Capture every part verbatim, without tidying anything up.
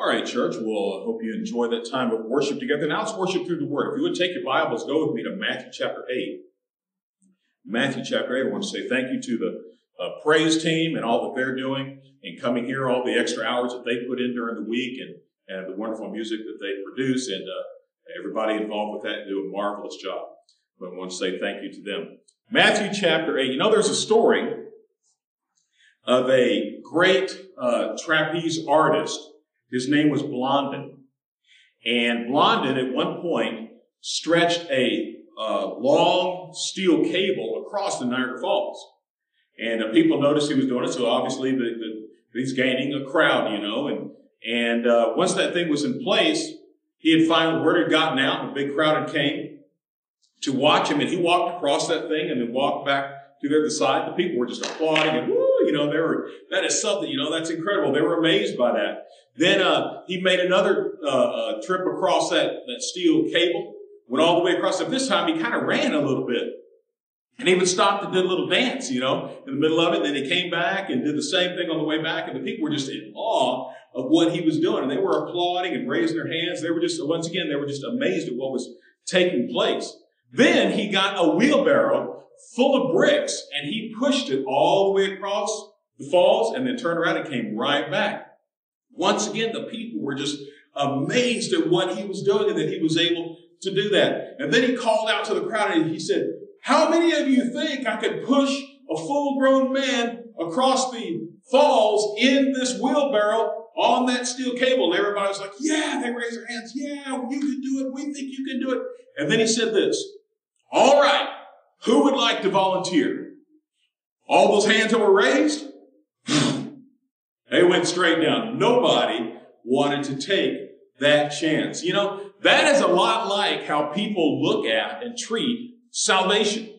All right, church, well, I hope you enjoy that time of worship together. Now let's worship through the Word. If you would take your Bibles, go with me to Matthew chapter eight. Matthew chapter eight, I want to say thank you to the uh, praise team and all that they're doing and coming here, all the extra hours that they put in during the week and, and the wonderful music that they produce. And uh, everybody involved with that do a marvelous job. But I want to say thank you to them. Matthew chapter eight. You know, there's a story of a great uh, trapeze artist. His name was Blondin. And Blondin, at one point, stretched a uh, long steel cable across the Niagara Falls. And uh, people noticed he was doing it, so obviously the, the, he's gaining a crowd, you know. And, and uh, once that thing was in place, he had finally, word had gotten out, and a big crowd had came to watch him. And he walked across that thing and then walked back to the other side. The people were just applauding and, woo, you know, they were, that is something, you know, that's incredible. They were amazed by that. Then uh, he made another uh, uh, trip across that, that steel cable, went all the way across it. This time he kind of ran a little bit. And even stopped and did a little dance, you know, in the middle of it. Then he came back and did the same thing on the way back. And the people were just in awe of what he was doing. And they were applauding and raising their hands. They were just, once again, they were just amazed at what was taking place. Then he got a wheelbarrow full of bricks, and he pushed it all the way across the falls and then turned around and came right back. Once again, the people were just amazed at what he was doing and that he was able to do that. And then he called out to the crowd and he said, "How many of you think I could push a full-grown man across the falls in this wheelbarrow on that steel cable?" And everybody was like, "Yeah," they raised their hands. "Yeah, you can do it. We think you can do it." And then he said this, "All right. Who would like to volunteer?" All those hands that were raised, they went straight down. Nobody wanted to take that chance. You know, that is a lot like how people look at and treat salvation.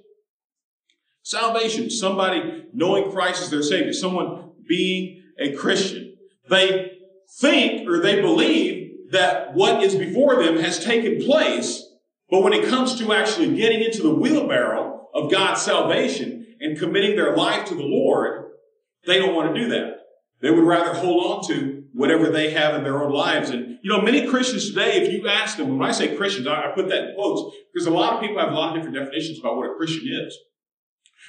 Salvation, somebody knowing Christ as their Savior, someone being a Christian. They think or they believe that what is before them has taken place. But when it comes to actually getting into the wheelbarrow of God's salvation and committing their life to the Lord, they don't want to do that. They would rather hold on to whatever they have in their own lives. And, you know, many Christians today, if you ask them, when I say Christians, I, I put that in quotes, because a lot of people have a lot of different definitions about what a Christian is.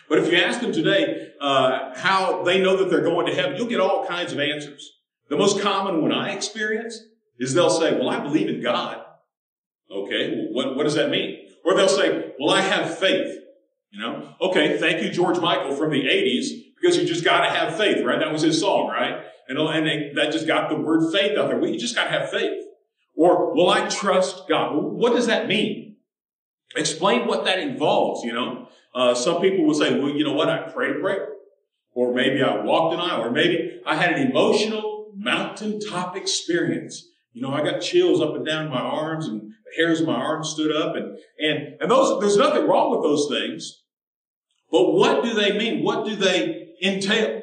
But if you ask them today uh, how they know that they're going to heaven, you'll get all kinds of answers. The most common one I experience is they'll say, "Well, I believe in God." Okay, well, what, what does that mean? Or they'll say, "Well, I have faith." You know, okay, thank you, George Michael from the eighties, because you just got to have faith, right? That was his song, right? And, and they, that just got the word faith out there. Well, you just got to have faith. Or, "Well, I trust God." Well, what does that mean? Explain what that involves, you know. Uh, some people will say, "Well, you know what? I prayed a prayer." Or maybe I walked an aisle. Or maybe I had an emotional mountaintop experience. You know, I got chills up and down my arms and hairs of my arms stood up, and and and those, there's nothing wrong with those things, but what do they mean? What do they entail?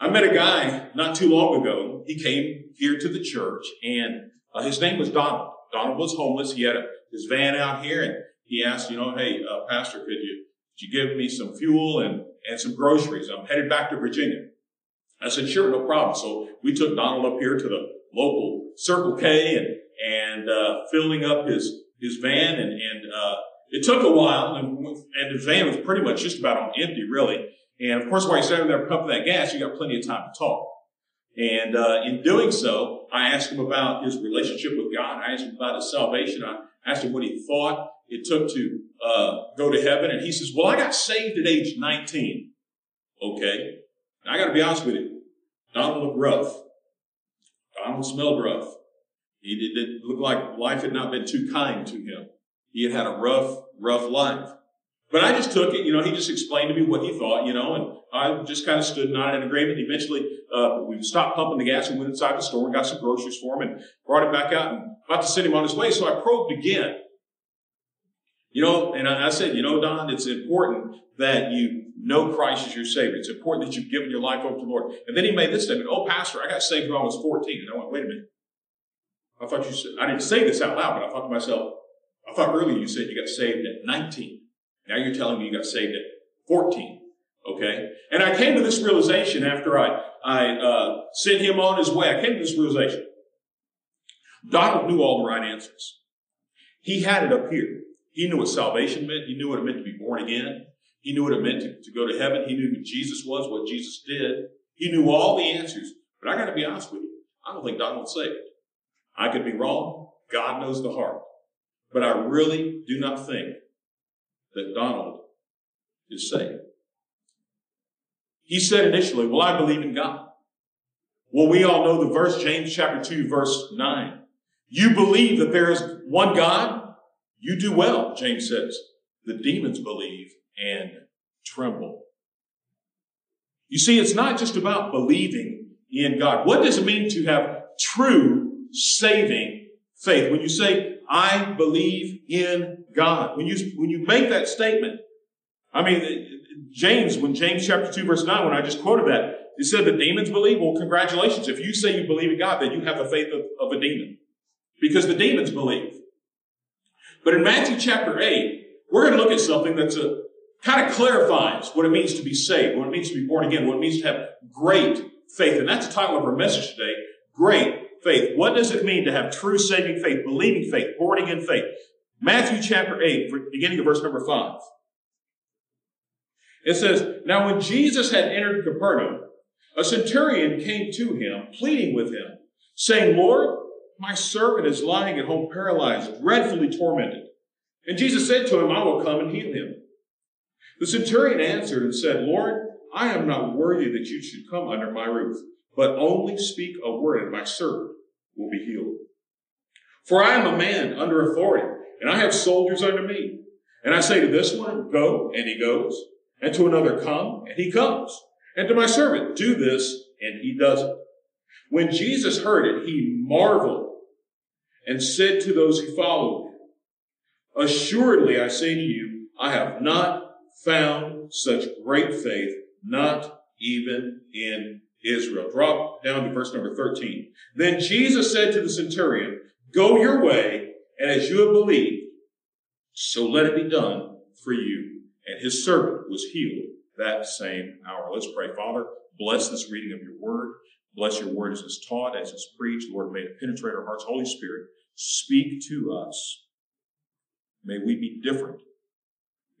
I met a guy not too long ago. He came here to the church, and uh, his name was Donald. Donald was homeless. He had a, his van out here, and he asked, you know, "Hey, uh, Pastor, could you could you give me some fuel and and some groceries? I'm headed back to Virginia." I said, "Sure, no problem." So we took Donald up here to the local Circle K and. and uh filling up his his van, and and uh it took a while, and, and the van was pretty much just about on empty, really. And of course, while you're standing there pumping that gas, you got plenty of time to talk. And uh in doing so, I asked him about his relationship with God. I asked him about his salvation. I asked him what he thought it took to uh go to heaven. And he says, "Well, I got saved at age nineteen." Okay. Now, I got to be honest with you. Donald looked rough. Donald smelled rough. It looked like life had not been too kind to him. He had had a rough, rough life. But I just took it, you know, he just explained to me what he thought, you know, and I just kind of stood nodded in agreement. Eventually, uh, we stopped pumping the gas and went inside the store and got some groceries for him and brought him back out and about to send him on his way. So I probed again. You know, and I said, "You know, Don, it's important that you know Christ as your Savior. It's important that you've given your life over to the Lord." And then he made this statement, "Oh, Pastor, I got saved when I was fourteen. And I went, "Wait a minute. I thought you said," I didn't say this out loud, but I thought to myself, "I thought earlier you said you got saved at nineteen. Now you're telling me you got saved at fourteen. Okay? And I came to this realization after I, I uh, sent him on his way. I came to this realization. Donald knew all the right answers. He had it up here. He knew what salvation meant. He knew what it meant to be born again. He knew what it meant to, to go to heaven. He knew who Jesus was, what Jesus did. He knew all the answers. But I got to be honest with you. I don't think Donald's saved. I could be wrong. God knows the heart. But I really do not think that Donald is saved. He said initially, well, I believe in God. Well, we all know the verse, James chapter two, verse nine. You believe that there is one God? You do well, James says. The demons believe and tremble. You see, it's not just about believing in God. What does it mean to have true saving faith? When you say, I believe in God, when you, when you make that statement, I mean, James, when James chapter two, verse nine, when I just quoted that, it said the demons believe. Well, congratulations. If you say you believe in God, then you have the faith of, of a demon, because the demons believe. But in Matthew chapter eight, we're going to look at something that's a kind of clarifies what it means to be saved, what it means to be born again, what it means to have great faith. And that's the title of our message today, Great Faith. What does it mean to have true saving faith, believing faith, born again faith? Matthew chapter eight, beginning of verse number five. It says, now when Jesus had entered Capernaum, a centurion came to him, pleading with him, saying, Lord, my servant is lying at home paralyzed, dreadfully tormented. And Jesus said to him, I will come and heal him. The centurion answered and said, Lord, I am not worthy that you should come under my roof, but only speak a word and my servant will be healed. For I am a man under authority, and I have soldiers under me. And I say to this one, go, and he goes. And to another, come, and he comes. And to my servant, do this, and he does it. When Jesus heard it, he marveled and said to those who followed him, assuredly, I say to you, I have not found such great faith, not even in Israel. Drop down to verse number thirteen. Then Jesus said to the centurion, go your way, and as you have believed, so let it be done for you. And his servant was healed that same hour. Let's pray. Father, bless this reading of your word. Bless your word as it's taught, as it's preached. Lord, may it penetrate our hearts. Holy Spirit, speak to us. May we be different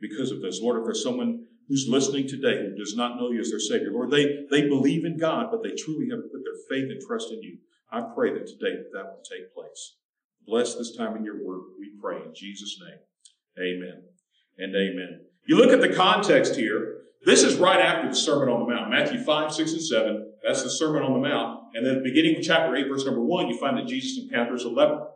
because of this. Lord, if there's someone who's listening today who does not know you as their Savior, Lord, they, they believe in God, but they truly haven't put their faith and trust in you. I pray that today that, that will take place. Bless this time in your word, we pray in Jesus' name. Amen and amen. You look at the context here. This is right after the Sermon on the Mount. Matthew five, six, and seven, that's the Sermon on the Mount. And then beginning with chapter eight, verse number one, you find that Jesus encounters a leper.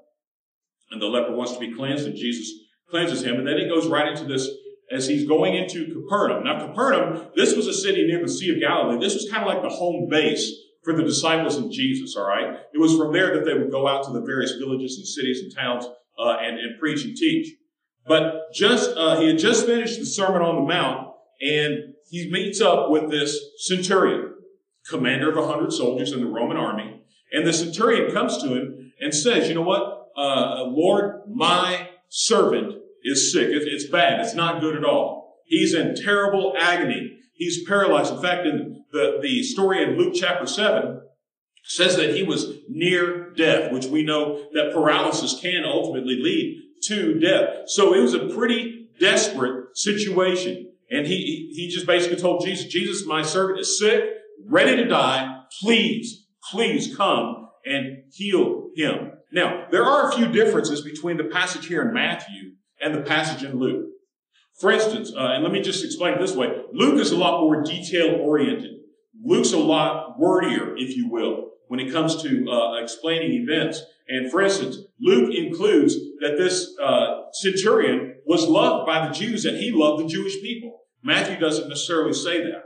And the leper wants to be cleansed, and Jesus cleanses him. And then it goes right into this as he's going into Capernaum. Now, Capernaum, this was a city near the Sea of Galilee. This was kind of like the home base for the disciples and Jesus, all right? It was from there that they would go out to the various villages and cities and towns uh, and, and preach and teach. But just uh, he had just finished the Sermon on the Mount, and he meets up with this centurion, commander of a hundred soldiers in the Roman army. And the centurion comes to him and says, you know what, uh, Lord, my servant is sick. It's bad. It's not good at all. He's in terrible agony. He's paralyzed. In fact, in the, the story in Luke chapter seven says that he was near death, which we know that paralysis can ultimately lead to death. So it was a pretty desperate situation. And he, he just basically told Jesus, Jesus, my servant is sick, ready to die. Please, please come and heal him. Now, there are a few differences between the passage here in Matthew and the passage in Luke. For instance, uh, and let me just explain it this way. Luke is a lot more detail-oriented. Luke's a lot wordier, if you will, when it comes to uh, explaining events. And for instance, Luke includes that this uh, centurion was loved by the Jews and he loved the Jewish people. Matthew doesn't necessarily say that.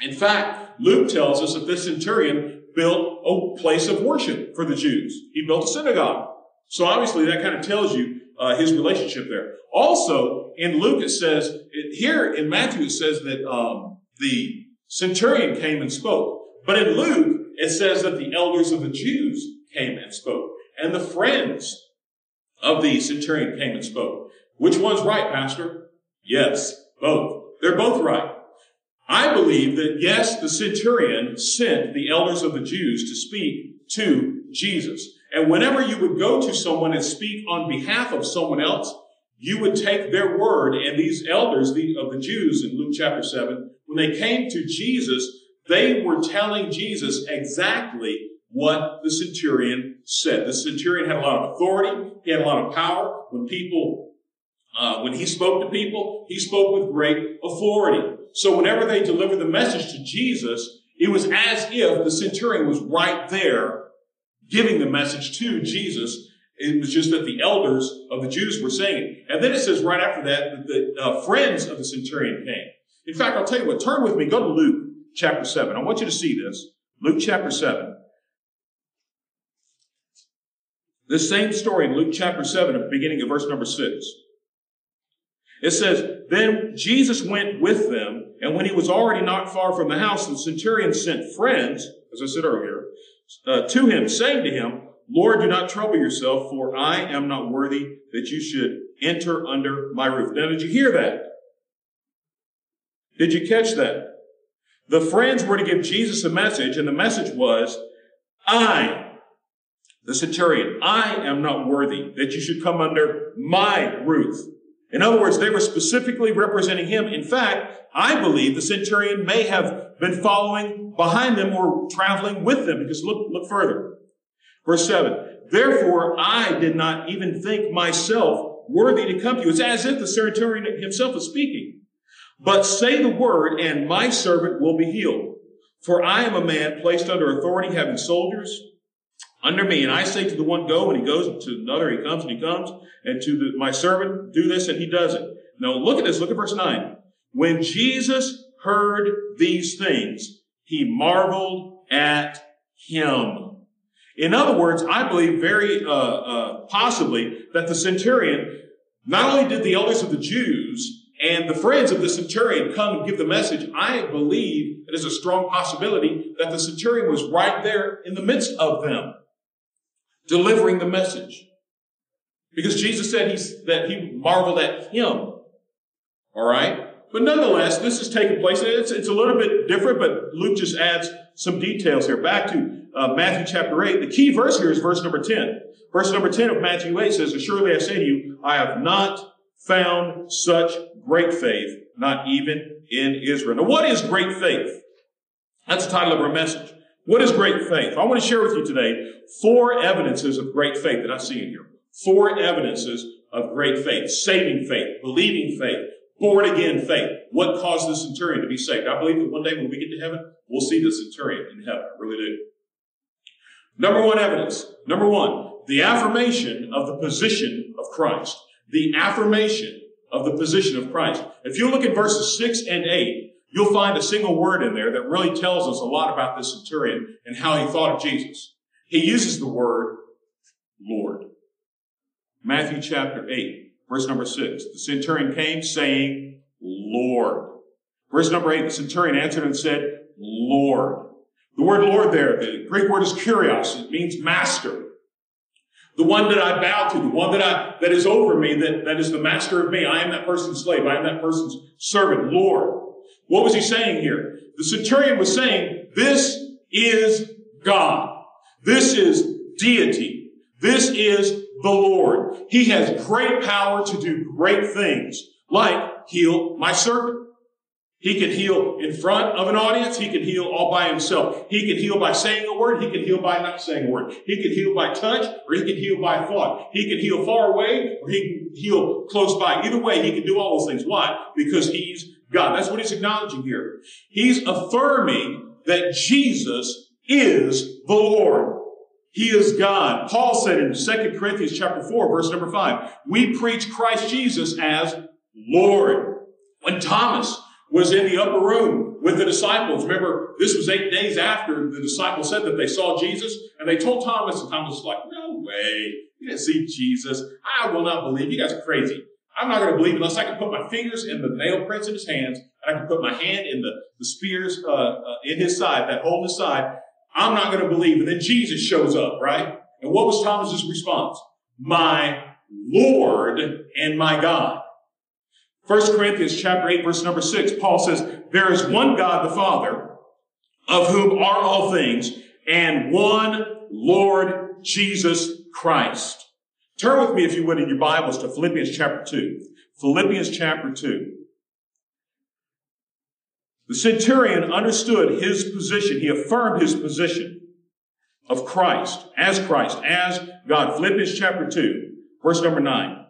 In fact, Luke tells us that this centurion built a place of worship for the Jews. He built a synagogue. So obviously that kind of tells you Uh, his relationship there. Also, in Luke it says, it, here in Matthew it says that um, the centurion came and spoke. But in Luke, it says that the elders of the Jews came and spoke. And the friends of the centurion came and spoke. Which one's right, Pastor? Yes, both. They're both right. I believe that, yes, the centurion sent the elders of the Jews to speak to Jesus. And whenever you would go to someone and speak on behalf of someone else, you would take their word. And these elders the, of the Jews in Luke chapter seven, when they came to Jesus, they were telling Jesus exactly what the centurion said. The centurion had a lot of authority. He had a lot of power. When people, uh, when he spoke to people, he spoke with great authority. So whenever they delivered the message to Jesus, it was as if the centurion was right there giving the message to Jesus. It was just that the elders of the Jews were saying it. And then it says right after that, that the uh, friends of the centurion came. In fact, I'll tell you what, turn with me, go to Luke chapter seven. I want you to see this. Luke chapter seven. This same story in Luke chapter seven, beginning of verse number six. It says, "Then Jesus went with them, and when he was already not far from the house, the centurion sent friends," as I said earlier, uh, "to him, saying to him, 'Lord, do not trouble yourself, for I am not worthy that you should enter under my roof.'" Now, did you hear that? Did you catch that? The friends were to give Jesus a message, and the message was, "I, the centurion, I am not worthy that you should come under my roof." In other words, they were specifically representing him. In fact, I believe the centurion may have been following behind them or traveling with them, because look, look further. Verse seven, "Therefore, I did not even think myself worthy to come to you." It's as if the centurion himself is speaking. "But say the word, and my servant will be healed. For I am a man placed under authority, having soldiers under me, and I say to the one, 'Go,' and he goes, and to another, he comes, and he comes, and to the, my servant, 'Do this,' and he does it." Now look at this, look at verse nine. "When Jesus heard these things, he marveled at him." In other words, I believe very uh, uh, possibly that the centurion, not only did the elders of the Jews and the friends of the centurion come and give the message, I believe it is a strong possibility that the centurion was right there in the midst of them, delivering the message. Because Jesus said he's, that he marveled at him. All right? But nonetheless, this is taking place. It's, it's a little bit different, but Luke just adds some details here. Back to uh, Matthew chapter eight. The key verse here is verse number ten. Verse number ten of Matthew eight says, "Surely I say to you, I have not found such great faith, not even in Israel." Now, what is great faith? That's the title of our message. What is great faith? I want to share with you today four evidences of great faith that I see in here. Four evidences of great faith: saving faith, believing faith, born-again faith. What caused the centurion to be saved? I believe that one day when we get to heaven, we'll see the centurion in heaven. I really do. Number one evidence. Number one, the affirmation of the position of Christ. The affirmation of the position of Christ. If you look at verses six and eight, you'll find a single word in there that really tells us a lot about this centurion and how he thought of Jesus. He uses the word Lord. Matthew chapter eight, verse number six. "The centurion came saying, 'Lord.'" Verse number eight, "The centurion answered and said, 'Lord.'" The word Lord there, the Greek word is kurios. It means master. The one that I bow to, the one that I, that is over me, that, that is the master of me. I am that person's slave. I am that person's servant. Lord. What was he saying here? The centurion was saying, this is God. This is deity. This is the Lord. He has great power to do great things, like heal my servant. He can heal in front of an audience. He can heal all by himself. He can heal by saying a word. He can heal by not saying a word. He can heal by touch, or he can heal by thought. He can heal far away, or he can heal close by. Either way, he can do all those things. Why? Because he's God. That's what he's acknowledging here. He's affirming that Jesus is the Lord. He is God. Paul said in Second Corinthians chapter four, verse number five, "We preach Christ Jesus as Lord." When Thomas was in the upper room with the disciples, remember, this was eight days after the disciples said that they saw Jesus, and they told Thomas, and Thomas was like, "No way. You didn't see Jesus. I will not believe. You guys are crazy. I'm not going to believe unless I can put my fingers in the nail prints in his hands, and I can put my hand in the, the spears uh, uh, in his side, that hole in his side. I'm not going to believe." And then Jesus shows up, right? And what was Thomas's response? "My Lord and my God." First Corinthians chapter eight, verse number six, Paul says, there is one God, the Father, of whom are all things, and one Lord Jesus Christ. Turn with me, if you would, in your Bibles to Philippians chapter two. Philippians chapter two. The centurion understood his position. He affirmed his position of Christ, as Christ, as God. Philippians chapter two, verse number nine.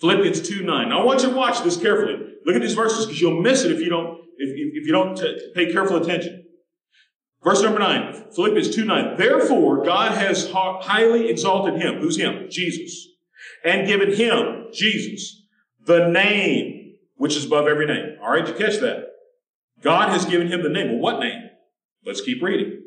Philippians two, nine. Now, I want you to watch this carefully. Look at these verses, because you'll miss it if you don't, if, if you don't t- pay careful attention. Verse number nine, Philippians two, nine. Therefore, God has highly exalted him. Who's him? Jesus. And given him, Jesus, the name, which is above every name. All right, you catch that? God has given him the name. Well, what name? Let's keep reading.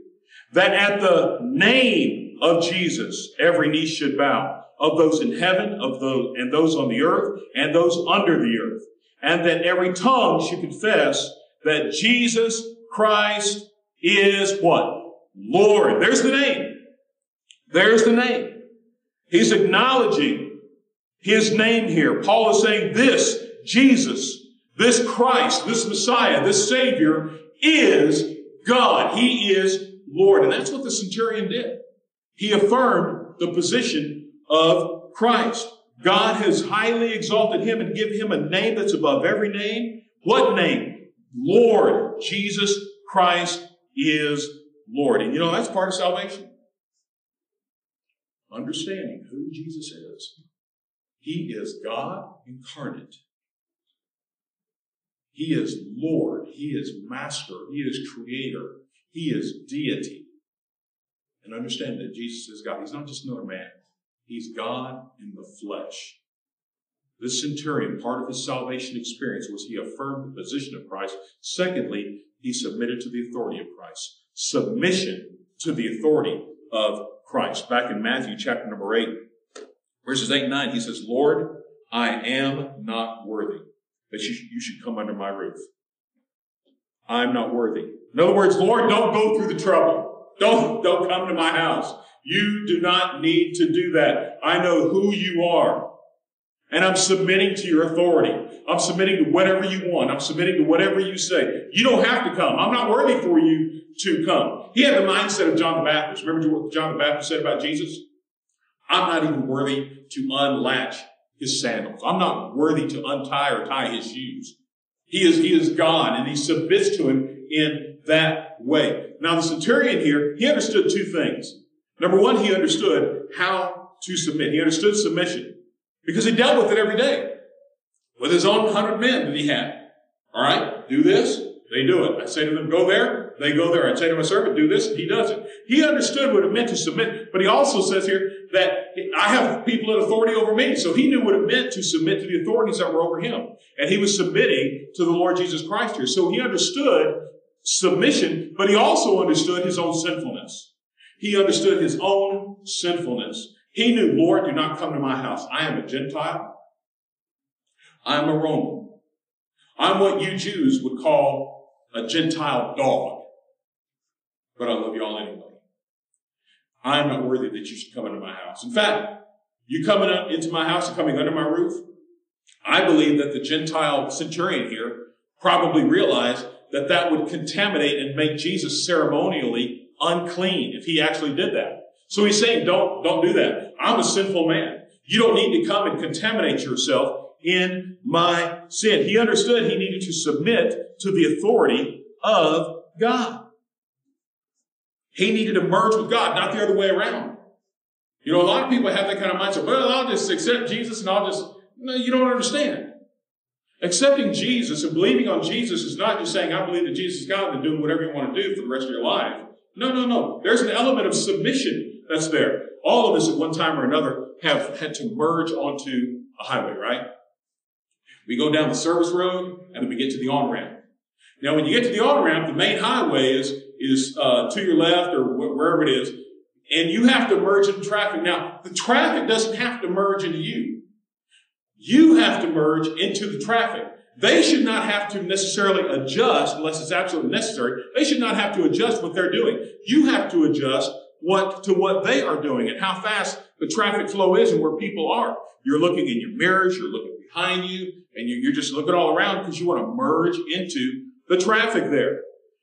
That at the name of Jesus, every knee should bow, of those in heaven, of those and those on the earth, and those under the earth. And that every tongue should confess that Jesus Christ is what? Lord. There's the name. There's the name. He's acknowledging his name here. Paul is saying this Jesus, this Christ, this Messiah, this Savior is God. He is Lord. And that's what the centurion did. He affirmed the position of Christ. God has highly exalted him and given him a name that's above every name. What name? Lord. Jesus Christ is Lord. And you know, that's part of salvation. Understanding who Jesus is. He is God incarnate. He is Lord. He is Master. He is Creator. He is deity. And understand that Jesus is God. He's not just another man. He's God in the flesh. This centurion, part of his salvation experience was he affirmed the position of Christ. Secondly, he submitted to the authority of Christ. Submission to the authority of Christ. Back in Matthew chapter number eight, verses eight and nine, he says, Lord, I am not worthy that you, you should come under my roof. I'm not worthy. In other words, Lord, don't go through the trouble. Don't, don't come to my house. You do not need to do that. I know who you are. And I'm submitting to your authority. I'm submitting to whatever you want. I'm submitting to whatever you say. You don't have to come. I'm not worthy for you to come. He had the mindset of John the Baptist. Remember what John the Baptist said about Jesus? I'm not even worthy to unlatch his sandals. I'm not worthy to untie or tie his shoes. He is, he is God, and he submits to him in that way. Now, the centurion here, he understood two things. Number one, he understood how to submit. He understood submission because he dealt with it every day with his own hundred men that he had. All right, do this, they do it. I say to them, go there, they go there. I say to my servant, do this, he does it. He understood what it meant to submit, but he also says here that I have people in authority over me. So he knew what it meant to submit to the authorities that were over him. And he was submitting to the Lord Jesus Christ here. So he understood submission, but he also understood his own sinfulness. He understood his own sinfulness. He knew, Lord, do not come to my house. I am a Gentile. I am a Roman. I'm what you Jews would call a Gentile dog. But I love you all anyway. I am not worthy that you should come into my house. In fact, you coming up into my house and coming under my roof, I believe that the Gentile centurion here probably realized that that would contaminate and make Jesus ceremonially unclean if he actually did that. So he's saying, don't, don't do that. I'm a sinful man. You don't need to come and contaminate yourself in my sin. He understood he needed to submit to the authority of God. He needed to merge with God, not the other way around. You know, a lot of people have that kind of mindset. Well, I'll just accept Jesus and I'll just, no, you don't understand. Accepting Jesus and believing on Jesus is not just saying, I believe that Jesus is God and doing whatever you want to do for the rest of your life. No, no, no. There's an element of submission that's there. All of us at one time or another have had to merge onto a highway, right? We go down the service road and then we get to the on-ramp. Now, when you get to the on-ramp, the main highway is, is uh, to your left or wh- wherever it is, and you have to merge into traffic. Now, the traffic doesn't have to merge into you. You have to merge into the traffic. They should not have to necessarily adjust unless it's absolutely necessary. They should not have to adjust what they're doing. You have to adjust what to what they are doing and how fast the traffic flow is and where people are. You're looking in your mirrors, you're looking behind you, and you, you're just looking all around because you want to merge into the traffic there.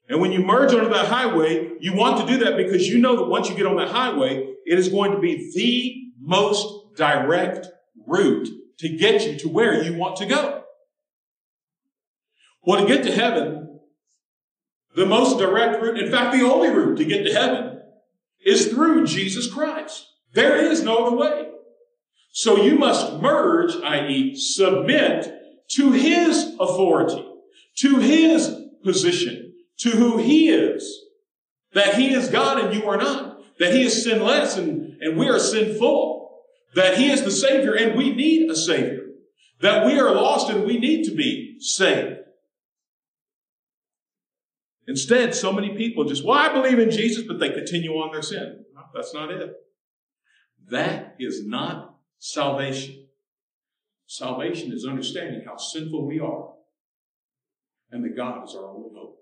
And when you merge onto that highway, you want to do that because you know that once you get on that highway, it is going to be the most direct route to get you to where you want to go. Well, to get to heaven, the most direct route, in fact, the only route to get to heaven is through Jesus Christ. There is no other way. So you must merge, that is submit to his authority, to his position, to who he is, that he is God and you are not, that he is sinless and, and we are sinful, that he is the Savior and we need a Savior, that we are lost and we need to be saved. Instead, so many people just, well, I believe in Jesus, but they continue on their sin. No, that's not it. That is not salvation. Salvation is understanding how sinful we are and that God is our only hope,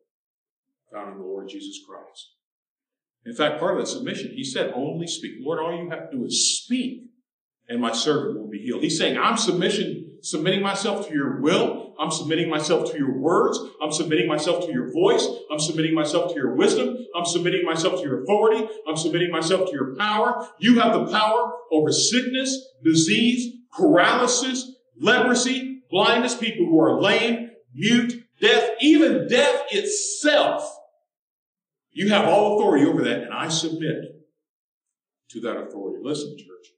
found in the Lord Jesus Christ. In fact, part of that submission, he said, only speak. Lord, all you have to do is speak and my servant will be healed. He's saying, I'm submission, submitting myself to your will. I'm submitting myself to your words. I'm submitting myself to your voice. I'm submitting myself to your wisdom. I'm submitting myself to your authority. I'm submitting myself to your power. You have the power over sickness, disease, paralysis, leprosy, blindness, people who are lame, mute, death, even death itself. You have all authority over that, and I submit to that authority. Listen, church,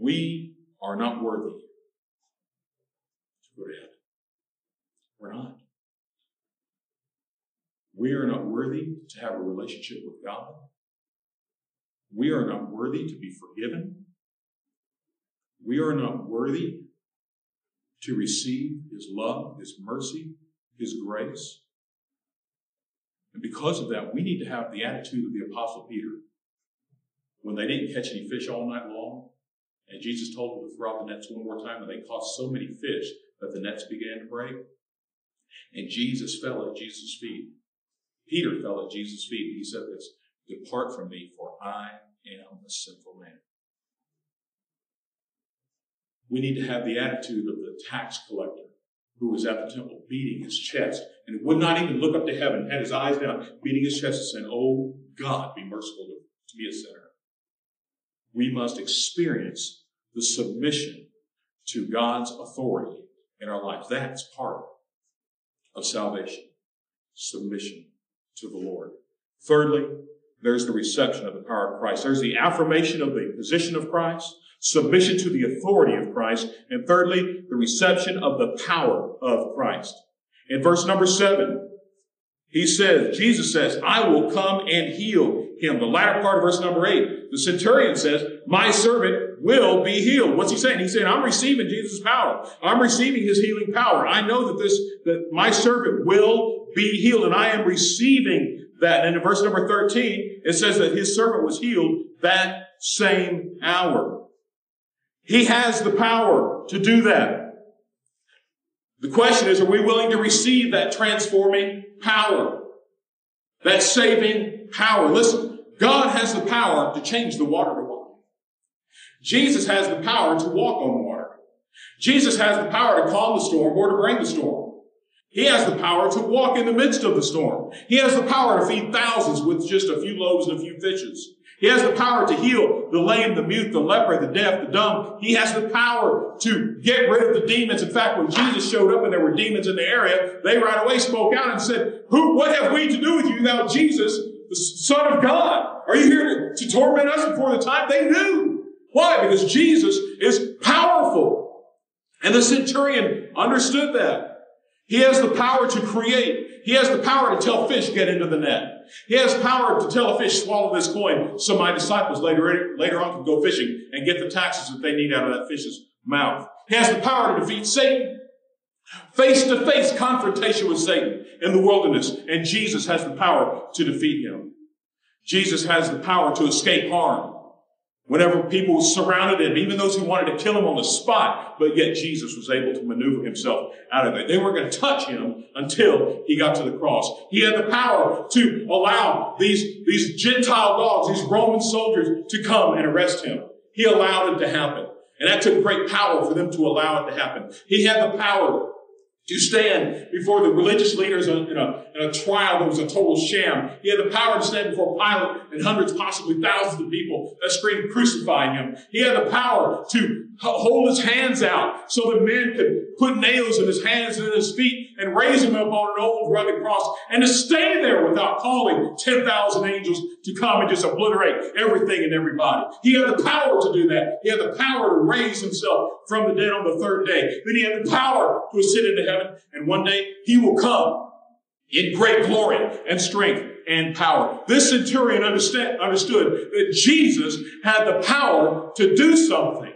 we are not worthy to go to heaven. We're not. We are not worthy to have a relationship with God. We are not worthy to be forgiven. We are not worthy to receive his love, his mercy, his grace. And because of that, we need to have the attitude of the Apostle Peter. When they didn't catch any fish all night long, and Jesus told them to throw out the nets one more time, and they caught so many fish that the nets began to break. And Jesus fell at Jesus' feet. Peter fell at Jesus' feet, and he said this, "Depart from me, for I am a sinful man." We need to have the attitude of the tax collector who was at the temple beating his chest and would not even look up to heaven, had his eyes down, beating his chest and saying, "Oh God, be merciful to me, a sinner." We must experience the submission to God's authority in our lives. That's part of salvation, submission to the Lord. Thirdly, there's the reception of the power of Christ. There's the affirmation of the position of Christ, submission to the authority of Christ, and thirdly, the reception of the power of Christ. In verse number seven, he says, Jesus says, "I will come and heal him." The latter part of verse number eight, the centurion says, "My servant will be healed." What's he saying? He's saying, I'm receiving Jesus' power. I'm receiving his healing power. I know that this, that my servant will be healed, and I am receiving that. And in verse number thirteen, it says that his servant was healed that same hour. He has the power to do that. The question is, are we willing to receive that transforming power, that saving power? Listen, God has the power to change the water to wine. Jesus has the power to walk on water. Jesus has the power to calm the storm or to bring the storm. He has the power to walk in the midst of the storm. He has the power to feed thousands with just a few loaves and a few fishes. He has the power to heal the lame, the mute, the leper, the deaf, the dumb. He has the power to get rid of the demons. In fact, when Jesus showed up and there were demons in the area, they right away spoke out and said, "Who? What have we to do with you, thou Jesus, the Son of God? Are you here to, to torment us before the time?" They knew. Why? Because Jesus is powerful. And the centurion understood that. He has the power to create. He has the power to tell fish, "Get into the net." He has power to tell a fish, "Swallow this coin," so my disciples later, later on can go fishing and get the taxes that they need out of that fish's mouth. He has the power to defeat Satan. Face-to-face confrontation with Satan in the wilderness, and Jesus has the power to defeat him. Jesus has the power to escape harm whenever people surrounded him, even those who wanted to kill him on the spot, but yet Jesus was able to maneuver himself out of it. They weren't going to touch him until he got to the cross. He had the power to allow these, these Gentile dogs, these Roman soldiers, to come and arrest him. He allowed it to happen. And that took great power for them to allow it to happen. He had the power to stand before the religious leaders in a, in a trial that was a total sham. He had the power to stand before Pilate and hundreds, possibly thousands of people that screamed, "Crucify him." He had the power to hold his hands out so that men could put nails in his hands and in his feet and raise him up on an old rugged cross, and to stay there without calling ten thousand angels to come and just obliterate everything and everybody. He had the power to do that. He had the power to raise himself from the dead on the third day. Then he had the power to ascend into heaven, and one day he will come in great glory and strength and power. This centurion understand, understood that Jesus had the power to do something.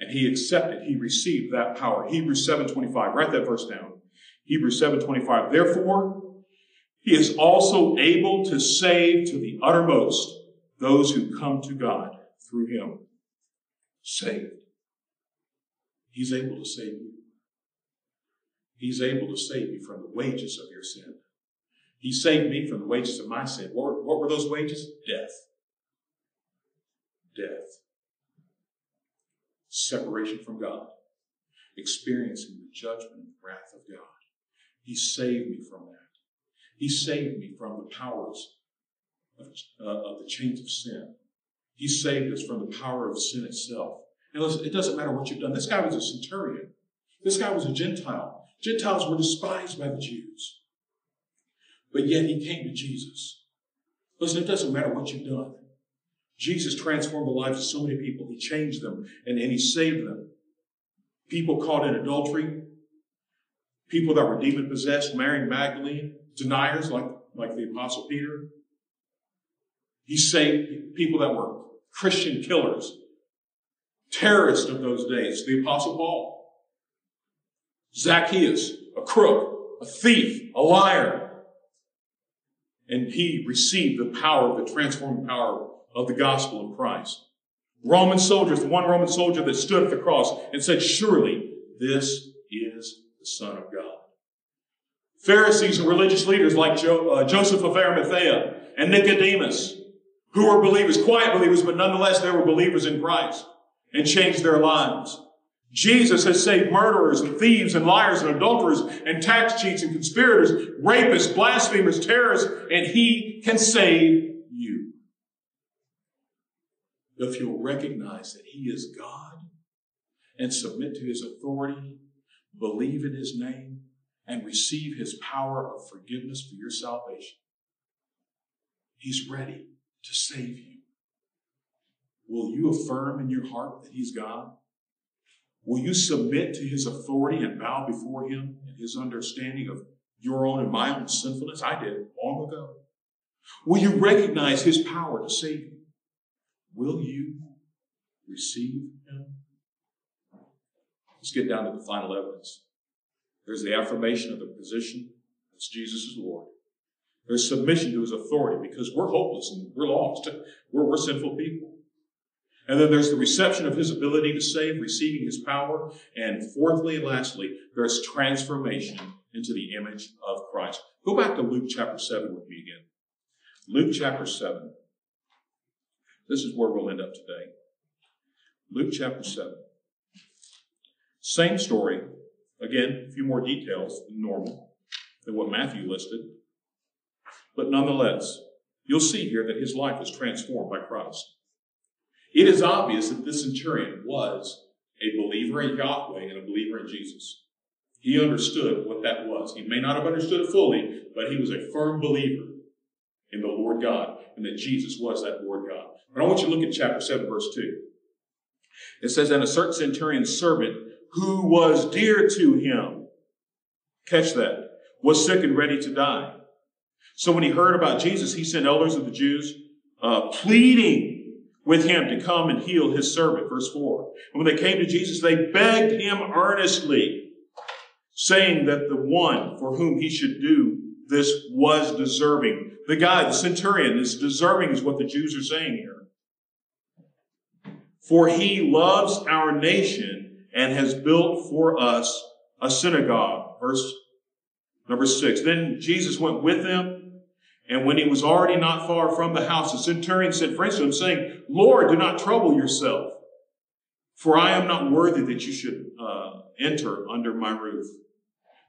And he accepted, he received that power. Hebrews seven twenty-five, write that verse down. Hebrews seven twenty-five, therefore, he is also able to save to the uttermost those who come to God through him. Saved. He's able to save you. He's able to save you from the wages of your sin. He saved me from the wages of my sin. What, what were those wages? Death. Death. Separation from God, experiencing the judgment and wrath of God. He saved me from that. He saved me from the powers of, uh, of the chains of sin. He saved us from the power of sin itself. And listen, it doesn't matter what you've done. This guy was a centurion. This guy was a Gentile. Gentiles were despised by the Jews. But yet he came to Jesus. Listen, it doesn't matter what you've done. Jesus transformed the lives of so many people. He changed them, and, and he saved them. People caught in adultery, people that were demon-possessed, Mary Magdalene, deniers like, like the Apostle Peter. He saved people that were Christian killers, terrorists of those days, the Apostle Paul. Zacchaeus, a crook, a thief, a liar. And he received the power, the transforming power of the gospel of Christ. Roman soldiers, the one Roman soldier that stood at the cross and said, "Surely this is the Son of God." Pharisees and religious leaders like Jo- uh, Joseph of Arimathea and Nicodemus, who were believers, quiet believers, but nonetheless they were believers in Christ and changed their lives. Jesus has saved murderers and thieves and liars and adulterers and tax cheats and conspirators, rapists, blasphemers, terrorists, and he can save you. If you'll recognize that he is God and submit to his authority, believe in his name, and receive his power of forgiveness for your salvation, he's ready to save you. Will you affirm in your heart that he's God? Will you submit to his authority and bow before him and his understanding of your own and my own sinfulness? I did long ago. Will you recognize his power to save you? Will you receive him? Let's get down to the final evidence. There's the affirmation of the position that Jesus is Lord. There's submission to his authority because we're hopeless and we're lost. We're, we're sinful people. And then there's the reception of his ability to save, receiving his power. And fourthly and lastly, there's transformation into the image of Christ. Go back to Luke chapter seven with me again. Luke chapter seven. This is where we'll end up today. Luke chapter seven. Same story. Again, a few more details than normal, than what Matthew listed. But nonetheless, you'll see here that his life was transformed by Christ. It is obvious that this centurion was a believer in Yahweh and a believer in Jesus. He understood what that was. He may not have understood it fully, but he was a firm believer in the Lord God, and that Jesus was that Lord God. But I want you to look at chapter seven, verse two. It says, and a certain centurion's servant who was dear to him, catch that, was sick and ready to die. So when he heard about Jesus, he sent elders of the Jews uh, pleading with him to come and heal his servant, verse four. And when they came to Jesus, they begged him earnestly, saying that the one for whom he should do this was deserving. The guy, the centurion, is deserving is what the Jews are saying here. For he loves our nation and has built for us a synagogue. Verse number six. Then Jesus went with them, And when he was already not far from the house, the centurion sent friends to him, saying, Lord, do not trouble yourself, for I am not worthy that you should uh, enter under my roof.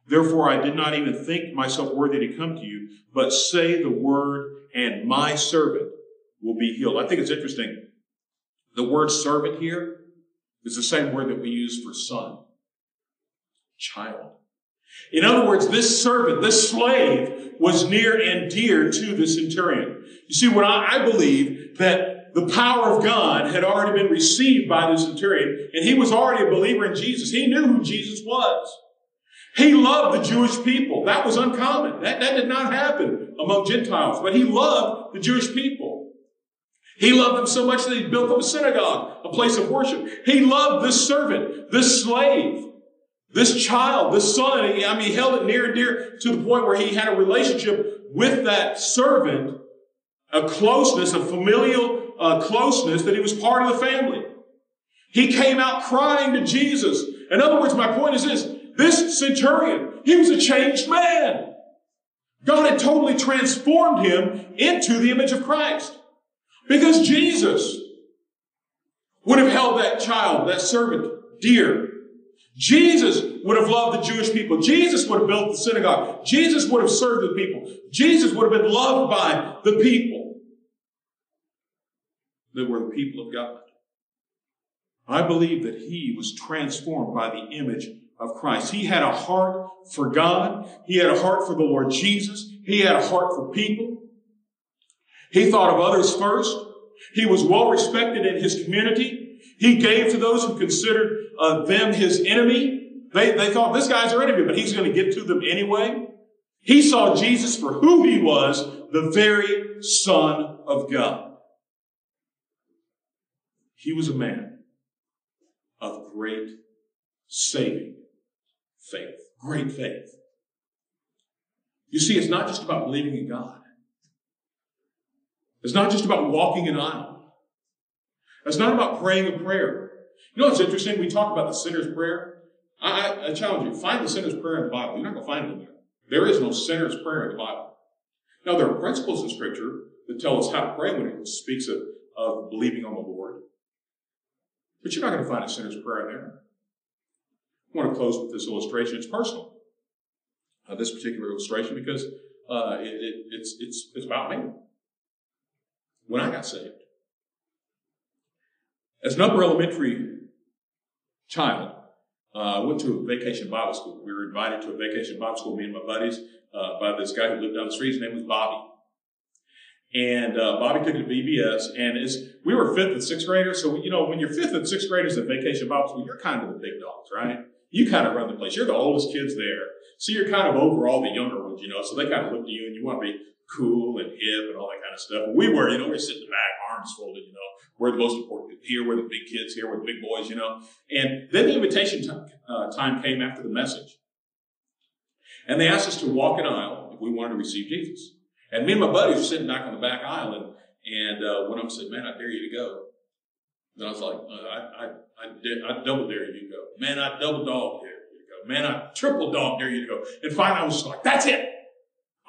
Therefore, I did not even think myself worthy to come to you, but say the word, and my servant will be healed. I think it's interesting. The word servant here is the same word that we use for son, child. In other words, this servant, this slave, was near and dear to the centurion. You see, what I, I believe that the power of God had already been received by the centurion, and he was already a believer in Jesus. He knew who Jesus was. He loved the Jewish people. That was uncommon. That, that did not happen among Gentiles, but he loved the Jewish people. He loved them so much that he built them a synagogue, a place of worship. He loved this servant, this slave, this child, this son. He, I mean, he held it near and dear to the point where he had a relationship with that servant, a closeness, a familial uh, closeness that he was part of the family. He came out crying to Jesus. In other words, my point is this. This centurion, he was a changed man. God had totally transformed him into the image of Christ. Because Jesus would have held that child, that servant, dear. Jesus would have loved the Jewish people. Jesus would have built the synagogue. Jesus would have served the people. Jesus would have been loved by the people that were the people of God. I believe that he was transformed by the image of of Christ. He had a heart for God. He had a heart for the Lord Jesus. He had a heart for people. He thought of others first. He was well respected in his community. He gave to those who considered uh, them his enemy. They, they thought, this guy's our enemy, but he's going to get to them anyway. He saw Jesus for who he was, the very Son of God. He was a man of great saving faith, great faith. You see, it's not just about believing in God. It's not just about walking an aisle. It's not about praying a prayer. You know what's interesting? We talk about the sinner's prayer. I, I, I challenge you, find the sinner's prayer in the Bible. You're not going to find it in there. There is no sinner's prayer in the Bible. Now, there are principles in Scripture that tell us how to pray when it speaks of, of believing on the Lord. But you're not going to find a sinner's prayer in there. I want to close with this illustration. It's personal, uh, this particular illustration, because uh, it, it, it's, it's, it's about me. When I got saved, as an upper elementary child, I uh, went to a vacation Bible school. We were invited to a vacation Bible school, me and my buddies, uh, by this guy who lived down the street. His name was Bobby. And uh, Bobby took it to V B S, and it's, we were fifth and sixth graders. So, you know, when you're fifth and sixth graders at Vacation Bible School, you're kind of the big dogs, right? You kind of run the place. You're the oldest kids there. So you're kind of over all the younger ones, you know. So they kind of look to you, and you want to be cool and hip and all that kind of stuff. And we were, you know, we're sitting in the back, arms folded, you know. We're the most important here. We're the big kids here. We're the big boys, you know. And then the invitation t- uh, time came after the message. And they asked us to walk an aisle if we wanted to receive Jesus. And me and my buddies were sitting back on the back aisle, and, and uh, one of them said, man, I dare you to go. And I was like, uh, I, I, I, dare, I double dare you to go. Man, I double dog dare you to go. Man, I triple dog dare you to go. And finally, I was just like, that's it.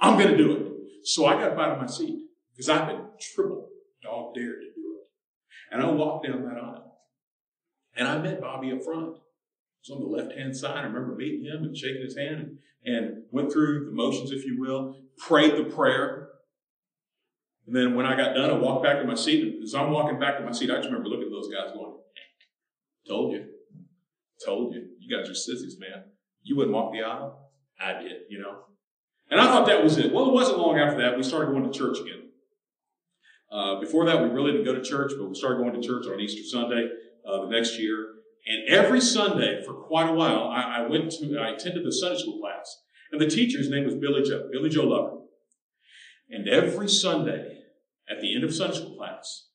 I'm going to do it. So I got up out of my seat because I've been triple dog dared to do it. And I walked down that aisle, and I met Bobby up front. It was on the left-hand side. I remember meeting him and shaking his hand, and, and went through the motions, if you will, prayed the prayer. And then when I got done, I walked back to my seat. And as I'm walking back to my seat, I just remember looking at those guys going, told you, told you. You guys are sissies, man. You wouldn't walk the aisle. I did, you know. And I thought that was it. Well, it wasn't long after that. We started going to church again. Uh, before that, we really didn't go to church, but we started going to church on Easter Sunday uh, the next year. And every Sunday for quite a while, I, I went to, I attended the Sunday school class. And the teacher's name was Billy Joe, Billy Joe Lover. And every Sunday, at the end of Sunday school class,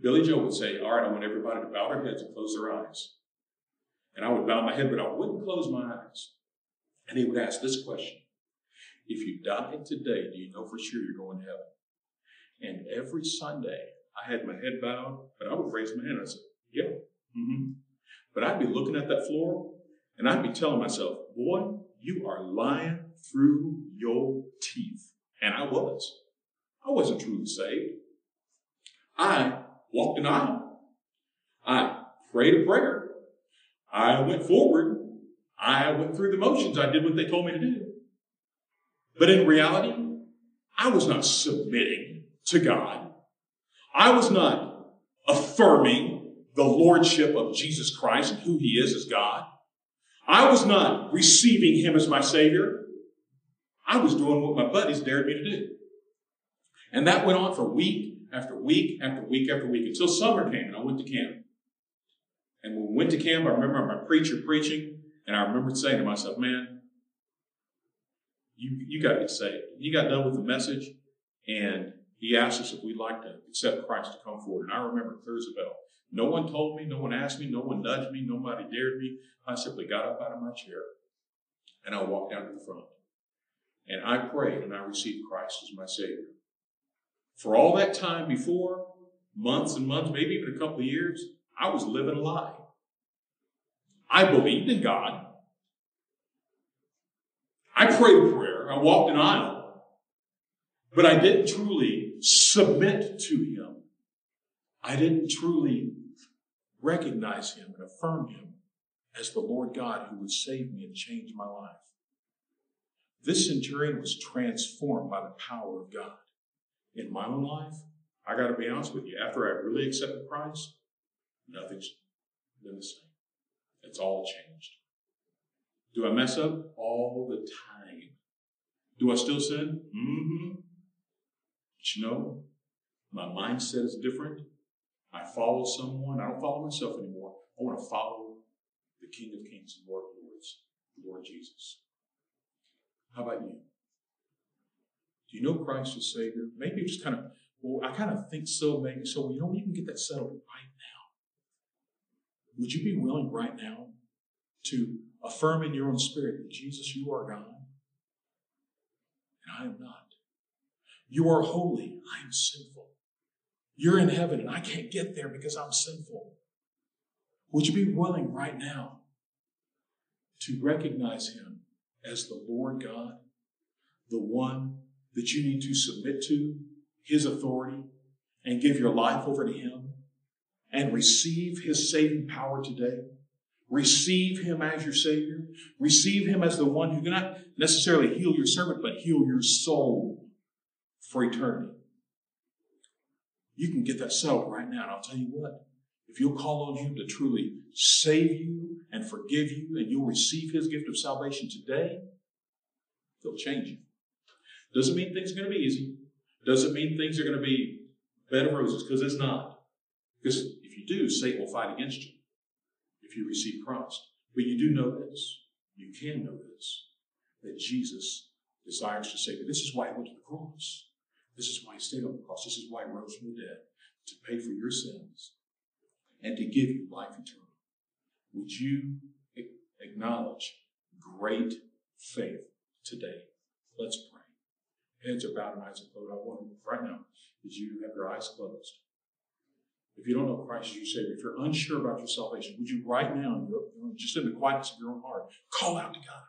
Billy Joe would say, all right, I want everybody to bow their heads and close their eyes. And I would bow my head, but I wouldn't close my eyes. And he would ask this question. If you died today, do you know for sure you're going to heaven? And every Sunday, I had my head bowed, but I would raise my hand. I said, yeah, mm-hmm. But I'd be looking at that floor, and I'd be telling myself, boy, you are lying through your teeth. And I was. I wasn't truly saved. I walked an aisle. I prayed a prayer. I went forward. I went through the motions. I did what they told me to do. But in reality, I was not submitting to God. I was not affirming the lordship of Jesus Christ and who he is as God. I was not receiving him as my Savior. I was doing what my buddies dared me to do. And that went on for week after week after week after week until summer came and I went to camp. And when we went to camp, I remember my preacher preaching, and I remembered saying to myself, man, you, you got to get saved. He got done with the message, and he asked us if we'd like to accept Christ to come forward. And I remember Thurzabelle. No one told me, no one asked me, no one nudged me, nobody dared me. I simply got up out of my chair, and I walked down to the front. And I prayed, and I received Christ as my Savior. For all that time before, months and months, maybe even a couple of years, I was living a lie. I believed in God. I prayed a prayer. I walked an aisle. But I didn't truly submit to him. I didn't truly recognize him and affirm him as the Lord God who would save me and change my life. This centurion was transformed by the power of God. In my own life, I got to be honest with you, after I really accepted Christ, nothing's been the same. It's all changed. Do I mess up? All the time. Do I still sin? Mm-hmm. But you know, my mindset is different. I follow someone. I don't follow myself anymore. I want to follow the King of Kings and Lord of Lords, the Lord Jesus. How about you? Do you know Christ as Savior? Maybe you're just kind of, well, I kind of think so, maybe. So, you know, you can get that settled right now. Would you be willing right now to affirm in your own spirit that Jesus, you are God, and I am not. You are holy, I am sinful. You're in heaven, and I can't get there because I'm sinful. Would you be willing right now to recognize him as the Lord God, the one that you need to submit to, his authority, and give your life over to him, and receive his saving power today? Receive him as your Savior. Receive him as the one who cannot necessarily heal your servant, but heal your soul for eternity. You can get that settled right now. And I'll tell you what, if you'll call on him to truly save you and forgive you, and you'll receive his gift of salvation today, he'll change you. Doesn't mean things are going to be easy. Doesn't mean things are going to be a bed of roses, because it's not. Because if you do, Satan will fight against you if you receive Christ. But you do know this. You can know this, that Jesus desires to save you. This is why he went to the cross. This is why he stayed on the cross. This is why he rose from the dead, to pay for your sins and to give you life eternal. Would you acknowledge great faith today? Let's pray. Heads are bowed and eyes are closed. I want you right now that you have your eyes closed. If you don't know Christ as your Savior, if you're unsure about your salvation, would you right now, just in the quietness of your own heart, call out to God?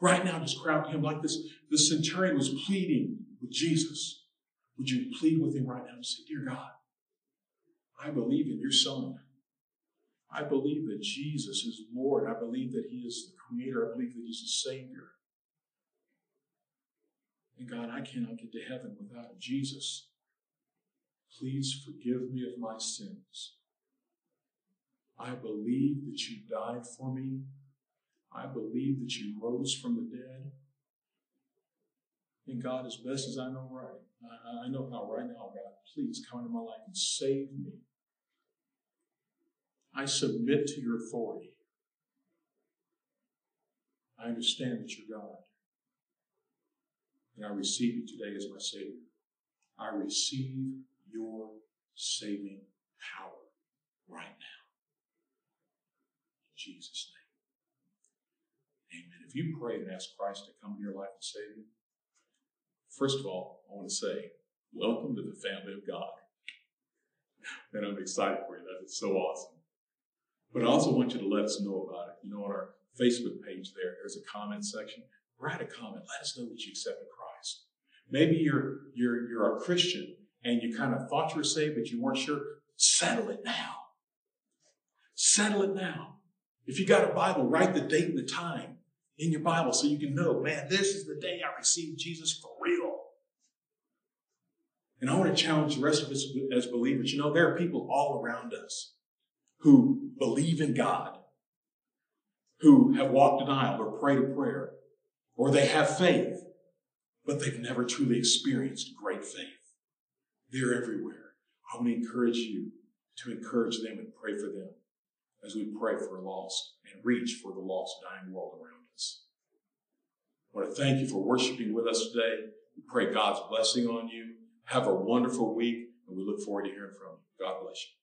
Right now, just cry out to him like this. The centurion was pleading with Jesus. Would you plead with him right now and say, dear God, I believe in your Son. I believe that Jesus is Lord. I believe that he is the Creator. I believe that he's the Savior. And God, I cannot get to heaven without Jesus. Please forgive me of my sins. I believe that you died for me. I believe that you rose from the dead. And God, as best as I know right, I, I know how right now, God, please come into my life and save me. I submit to your authority. I understand that you're God. And I receive you today as my Savior. I receive your saving power right now. In Jesus' name. Amen. If you pray and ask Christ to come into your life and save you, first of all, I want to say, welcome to the family of God. Man, I'm excited for you. That is so awesome. But I also want you to let us know about it. You know, on our Facebook page there, there's a comment section. Write a comment. Let us know that you accepted Christ. Maybe you're you're you're a Christian and you kind of thought you were saved, but you weren't sure. Settle it now. Settle it now. If you got a Bible, write the date and the time in your Bible so you can know, man, this is the day I received Jesus for real. And I want to challenge the rest of us as believers. You know, there are people all around us who believe in God, who have walked an aisle or prayed a prayer, or they have faith, but they've never truly experienced great faith. They're everywhere. I want to encourage you to encourage them and pray for them as we pray for the lost and reach for the lost, dying world around us. I want to thank you for worshiping with us today. We pray God's blessing on you. Have a wonderful week, and we look forward to hearing from you. God bless you.